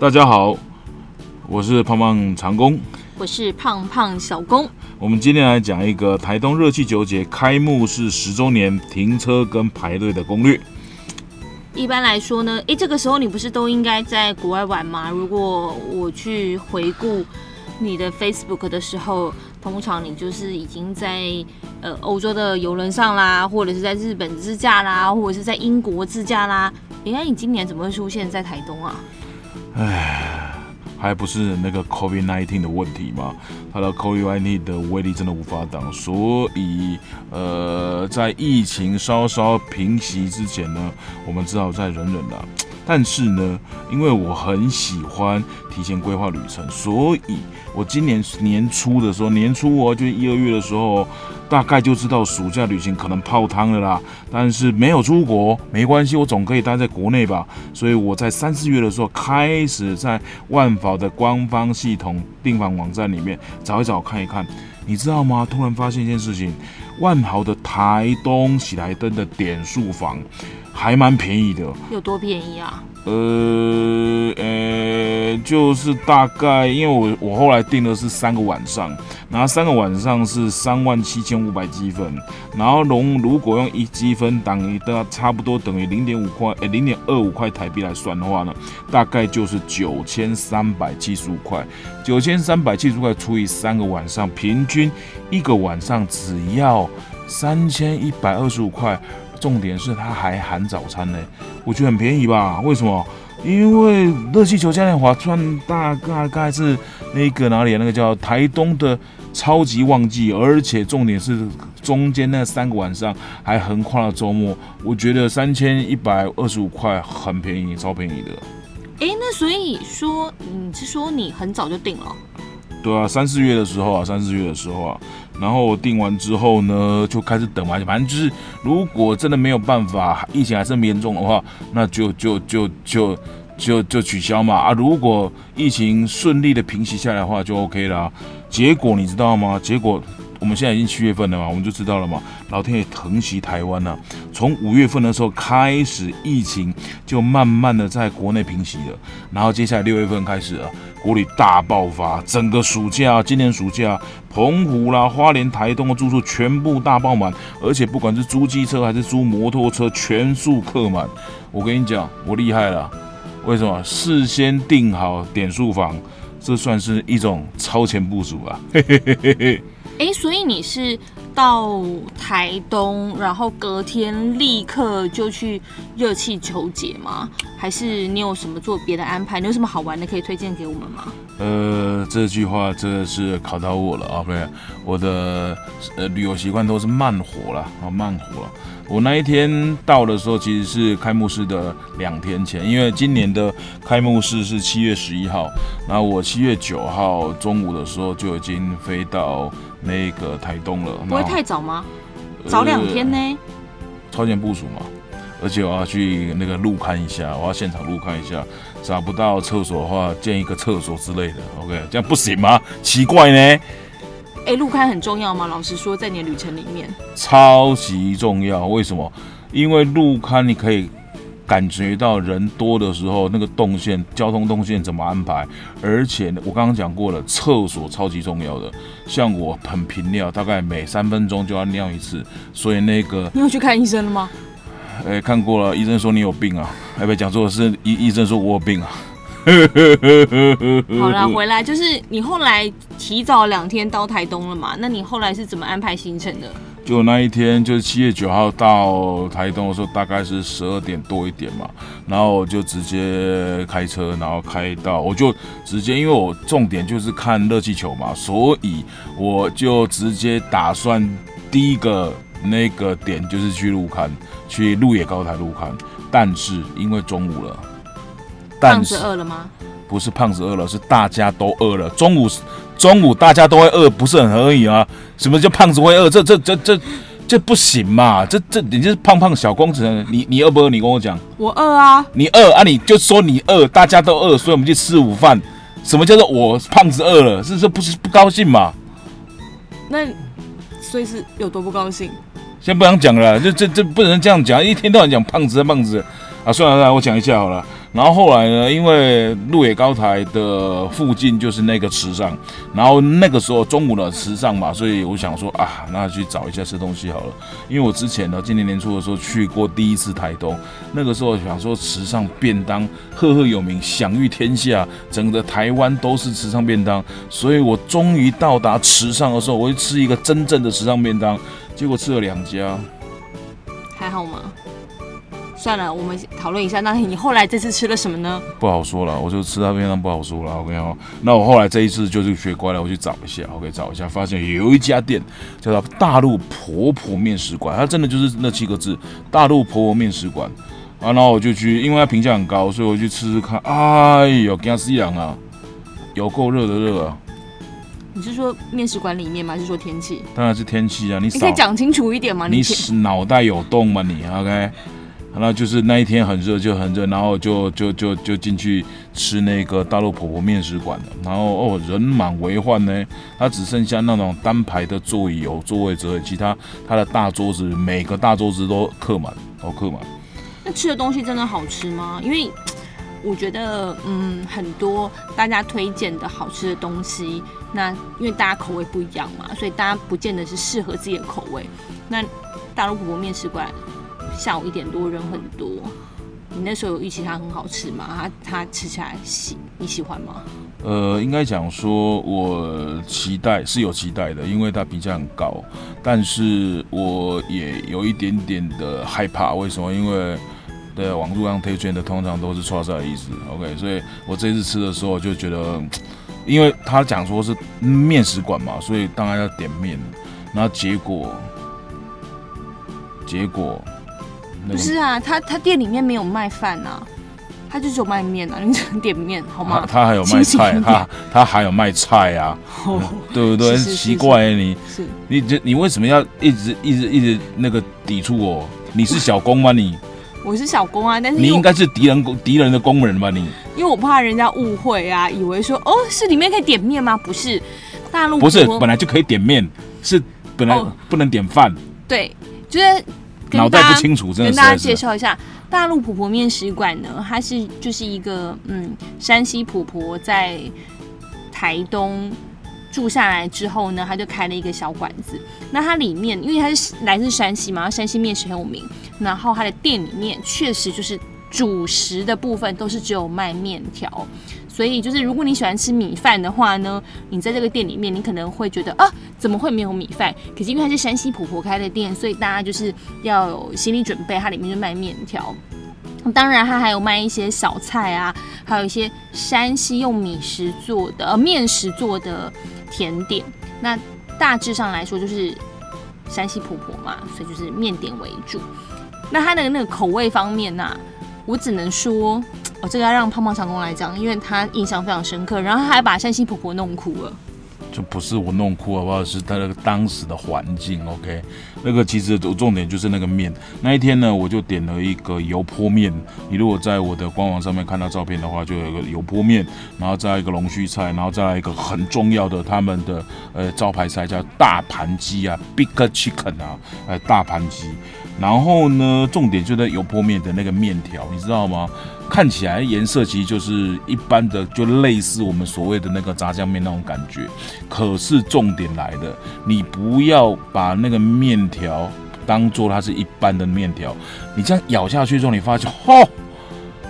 大家好，我是胖胖长工，我是胖胖小工。我们今天来讲一个台东热气球节开幕式10周年停车跟排队的攻略。一般来说呢，这个时候你不是都应该在国外玩吗？如果我去回顾你的 Facebook 的时候，通常你就是已经在欧洲的邮轮上啦，或者是在日本自驾啦，或者是在英国自驾啦。你今年怎么会出现在台东啊？还不是那个 COVID-19 的问题嘛？它的 COVID-19 的威力真的无法挡，所以在疫情稍稍平息之前呢，我们只好再忍忍啦。但是呢，因为我很喜欢提前规划旅程，所以我今年年初就是1-2月的时候，大概就知道暑假旅行可能泡汤了啦。但是没有出国没关系，我总可以待在国内吧。所以我在3-4月的时候，开始在万宝的官方系统订房网站里面找一找看一看。你知道吗？突然发现一件事情，万豪的台东喜来登的点数房还蛮便宜的。有多便宜啊？就是大概，因为我后来订的是3个晚上，然后3个晚上是37500积分，然后如果用1积分等于差不多等于0.25块台币来算的话呢，大概就是9375块。9375块除以3个晚上，平均1个晚上只要3125块。重点是它还含早餐呢，我觉得很便宜吧？为什么？因为热气球嘉年华算大概是那个叫台东的超级旺季，而且重点是中间那3个晚上还横跨了周末，我觉得3125块很便宜，超便宜的。那所以说你是说你很早就订了？对啊，3-4月的时候，然后我订完之后呢，就开始等嘛。反正就是，如果真的没有办法，疫情还是严重的话，那就取消嘛。如果疫情顺利的平息下来的话，就 OK 啦。结果你知道吗？结果我们现在已经7月份了嘛，我们就知道了嘛。老天爷疼惜台湾啊，从5月份的时候开始，疫情就慢慢的在国内平息了。然后接下来6月份开始啊，国旅大爆发，整个暑假，今年暑假，澎湖啦、花莲、台东的住宿全部大爆满，而且不管是租机车还是租摩托车，全数客满。我跟你讲，我厉害了，为什么？事先订好点数房，这算是一种超前部署啊！所以你是到台东，然后隔天立刻就去热气球节吗？还是你有什么做别的安排？你有什么好玩的可以推荐给我们吗？这句话真的是考到我了啊！对，我的旅游习惯都是慢活了。我那一天到的时候，其实是开幕式的2天前，因为今年的开幕式是7月11号，那我7月9号中午的时候就已经飞到那个台东了。不会太早吗？早2天呢？超前部署嘛，而且我要去那个路勘一下，我要现场路勘一下，找不到厕所的话，建一个厕所之类的。OK， 这样不行吗？奇怪呢。路勘很重要吗？老实说，在你的旅程里面，超级重要。为什么？因为路勘你可以感觉到人多的时候，那个动线、交通动线怎么安排。而且我刚刚讲过了，厕所超级重要的。像我很频尿，大概每3分钟就要尿一次，所以你有去看医生了吗？看过了，医生说你有病啊！不讲错，是医生说我有病啊。好啦，回来就是你后来提早2天到台东了嘛？那你后来是怎么安排行程的？就那一天就是7月9号到台东的时候，大概是12点多一点嘛，然后我就直接开车，然后开到我就直接，因为我重点就是看热气球嘛，所以我就直接打算第一个点就是去鹿野高台路看，但是因为中午了。胖子饿了吗？不是胖子饿了，是大家都饿了。中午大家都会饿，不是很合理啊？什么叫胖子会饿？这不行嘛！这你就是胖胖小公子，你饿不饿？你跟我讲。我饿啊。你饿啊？你就说你饿，大家都饿，所以我们去吃午饭。什么叫做我胖子饿了？是不高兴嘛？那所以是有多不高兴？先不想讲了，这不能这样讲，一天到晚讲胖子啊。算了，我讲一下好了。然后后来呢，因为鹿野高台的附近就是那个池上，然后那个时候中午的池上嘛，所以我想说啊，那去找一下吃东西好了。因为我之前呢，今年年初的时候去过第一次台东，那个时候想说池上便当赫赫有名，享誉天下，整个台湾都是池上便当，所以我终于到达池上的时候，我就吃一个真正的池上便当，结果吃了2家。还好吗？算了，我们讨论一下。那你后来这次吃了什么呢？不好说了，我就吃到便当不好说了。我跟你讲，那我后来这一次就是学乖了，我去找一下，OK，找一下，发现有一家店叫做大陆婆婆面食馆，它真的就是那7个字，大陆婆婆面食馆啊。然后我就去，因为它评价很高，所以我去吃吃看。哎呦，惊死人啊！有够热的热啊！你是说面食馆里面吗？还是说天气？当然是天气啊！你可以讲清楚一点吗？你脑袋有洞吗？你 OK？那就是那一天很热，就很热，然后就进去吃那个大陆婆婆面食馆了。然后哦，人满为患呢，它只剩下那种单排的座椅有座位者，其他它的大桌子每个大桌子都客满，都客满。那吃的东西真的好吃吗？因为我觉得，很多大家推荐的好吃的东西，那因为大家口味不一样嘛，所以大家不见得是适合自己的口味。那大陆婆婆面食馆。下午1点多人很多，你那时候有预期它很好吃吗？它吃起来你喜欢吗？应该讲说我期待是有期待的，因为它评价很高，但是我也有一点点的害怕。为什么？因为对网络上推荐的通常都是错杀的意思 ，OK， 所以我这次吃的时候就觉得，因为他讲说是面食馆嘛，所以当然要点面，然后结果。不是啊，他店里面没有卖饭啊，他就只有卖面啊，你只能点面好吗？他还有卖菜，他还有卖菜啊，哦、对不对？是奇怪、欸、你为什么要一直那个抵触我？你是小工吗你？我是小工啊，但是你应该是敌人的工人吧你？因为我怕人家误会啊，以为说哦是里面可以点面吗？不是，大陆不是本来就可以点面，是本来不能点饭、哦。对，就是。脑袋不清楚，真的是。跟大家介绍一下，大陆婆婆面食馆呢，它是就是一个山西婆婆在台东住下来之后呢，她就开了一个小馆子。那它里面，因为它是来自山西嘛，山西面食很有名。然后它的店里面确实就是主食的部分都是只有卖面条，所以就是如果你喜欢吃米饭的话呢，你在这个店里面，你可能会觉得啊。怎么会没有米饭？可是因为它是山西婆婆开的店，所以大家就是要有心理准备，它里面就卖面条。当然，它还有卖一些小菜啊，还有一些山西用米食做的、面食做的甜点。那大致上来说，就是山西婆婆嘛，所以就是面点为主。那它的那个口味方面呢、啊，我只能说，我、这个要让胖胖长工来讲，因为他印象非常深刻。然后他还把山西婆婆弄哭了。就不是我弄哭好不好？是他那个当时的环境 ，OK。那个其实重点就是那个面。那一天呢，我就点了一个油泼面。你如果在我的官网上面看到照片的话，就有一个油泼面，然后再来一个龙须菜，然后再来一个很重要的他们的招牌菜叫大盘鸡啊 ，Big Chicken 啊，大盘鸡。然后呢，重点就在油泼面的那个面条，你知道吗？看起来颜色其实就是一般的，就类似我们所谓的那个炸酱面那种感觉。可是重点来了，你不要把那个面条当做它是一般的面条，你这样咬下去之后，你发现，哦，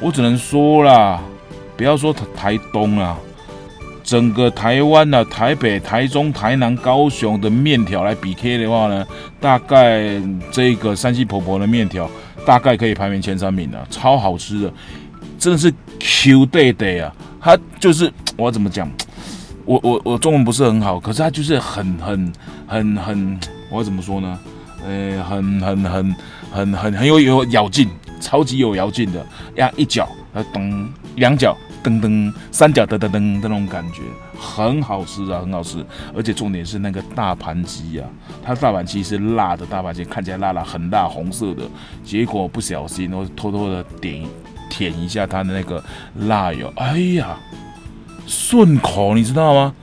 我只能说啦，不要说台东啦、啊，整个台湾啊，台北、台中、台南、高雄的面条来比 K 的话呢，大概这个山西婆婆的面条。大概可以排名前3名了、啊，超好吃的，真的是 Q day day 啊！它就是我要怎么讲，我中文不是很好，可是它就是很，我要怎么说呢？很有咬劲，超级有咬劲的，呀一脚，噔，2脚，噔噔，3脚，噔噔噔那种感觉，很好吃啊，很好吃。而且重点是那个大盘鸡啊，它大盘鸡是辣的，大盘鸡看起来辣辣，很辣，红色的。结果不小心，我偷偷的舔一下它的那个辣油，哎呀，顺口，你知道吗？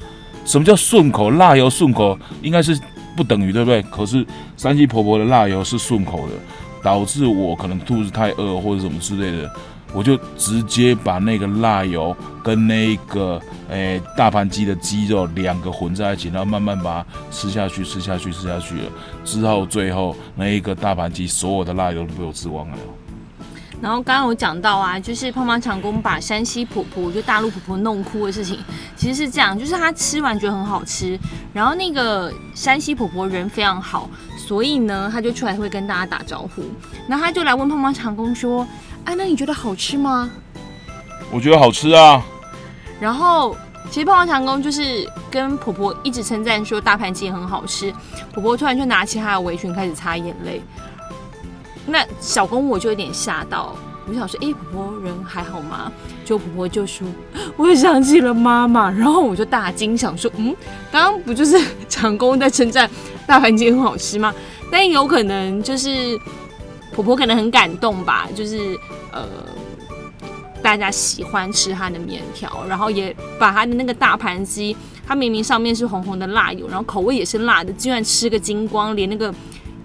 什么叫顺口？辣油顺口应该是不等于对不对？可是山西婆婆的辣油是顺口的。导致我可能肚子太饿或者什么之类的，我就直接把那个辣油跟那个大盘鸡的鸡肉两个混在一起，然后慢慢把它吃下去了，之后最后那一个大盘鸡所有的辣油都被我吃光了。然后刚刚有讲到啊，就是胖胖长工把山西婆婆，就大陆婆婆弄哭的事情，其实是这样，就是她吃完觉得很好吃，然后那个山西婆婆人非常好，所以呢，她就出来会跟大家打招呼，然后她就来问胖胖长工说：“哎，那你觉得好吃吗？”我觉得好吃啊。然后其实胖胖长工就是跟婆婆一直称赞说大盘鸡很好吃，婆婆突然就拿起她的围裙开始擦眼泪。那小公我就有点吓到，我想说，婆婆人还好吗？就婆婆就说，我想起了妈妈，然后我就大惊，想说，刚刚不就是长公在称赞大盘鸡很好吃吗？但有可能就是婆婆可能很感动吧，就是大家喜欢吃她的面条，然后也把她的那个大盘鸡，她明明上面是红红的辣油，然后口味也是辣的，居然吃个精光，连那个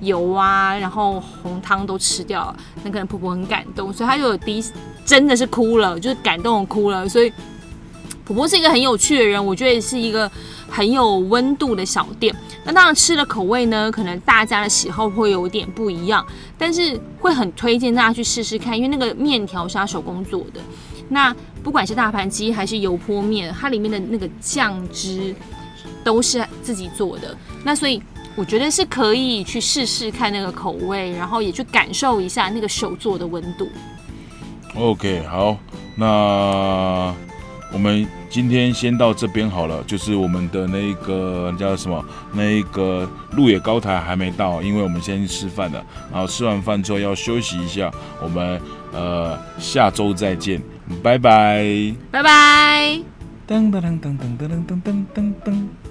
油啊，然后红汤都吃掉了，那可能婆婆很感动，所以她就有真的是哭了，就是感动哭了。所以婆婆是一个很有趣的人，我觉得也是一个很有温度的小店。那当然吃的口味呢，可能大家的喜好会有点不一样，但是会很推荐大家去试试看，因为那个面条是她手工做的。那不管是大盘鸡还是油泼面，它里面的那个酱汁都是自己做的。那所以我觉得是可以去试试看那个口味，然后也去感受一下那个手做的温度。OK， 好，那我们今天先到这边好了。就是我们的那个叫什么，那个鹿野高台还没到，因为我们先去吃饭了。然后吃完饭之后要休息一下，我们下周再见，拜拜，拜拜。噔噔噔噔噔噔噔噔噔噔。